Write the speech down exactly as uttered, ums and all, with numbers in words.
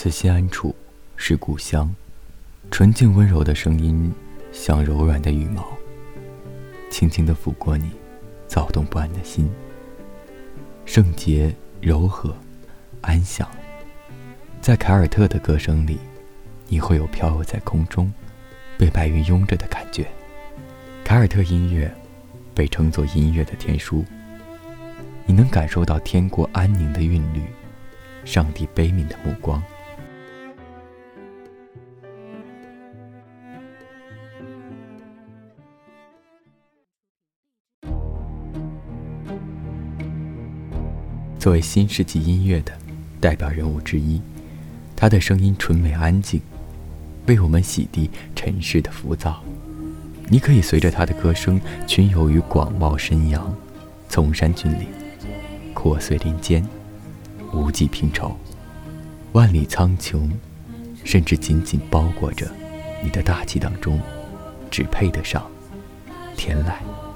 此心安处是故乡。纯净温柔的声音，像柔软的羽毛，轻轻地抚过你躁动不安的心。圣洁、柔和、安详，在凯尔特的歌声里，你会有飘游在空中，被白云拥着的感觉。凯尔特音乐被称作音乐的天书，你能感受到天国安宁的韵律，上帝悲悯的目光。作为新世纪音乐的代表人物之一，他的声音纯美安静，为我们洗涤尘世的浮躁。你可以随着他的歌声巡游于广袤深洋，丛山峻岭，阔穗林间，无际平畴，万里苍穹，甚至紧紧包裹着你的大气当中，只配得上天籁。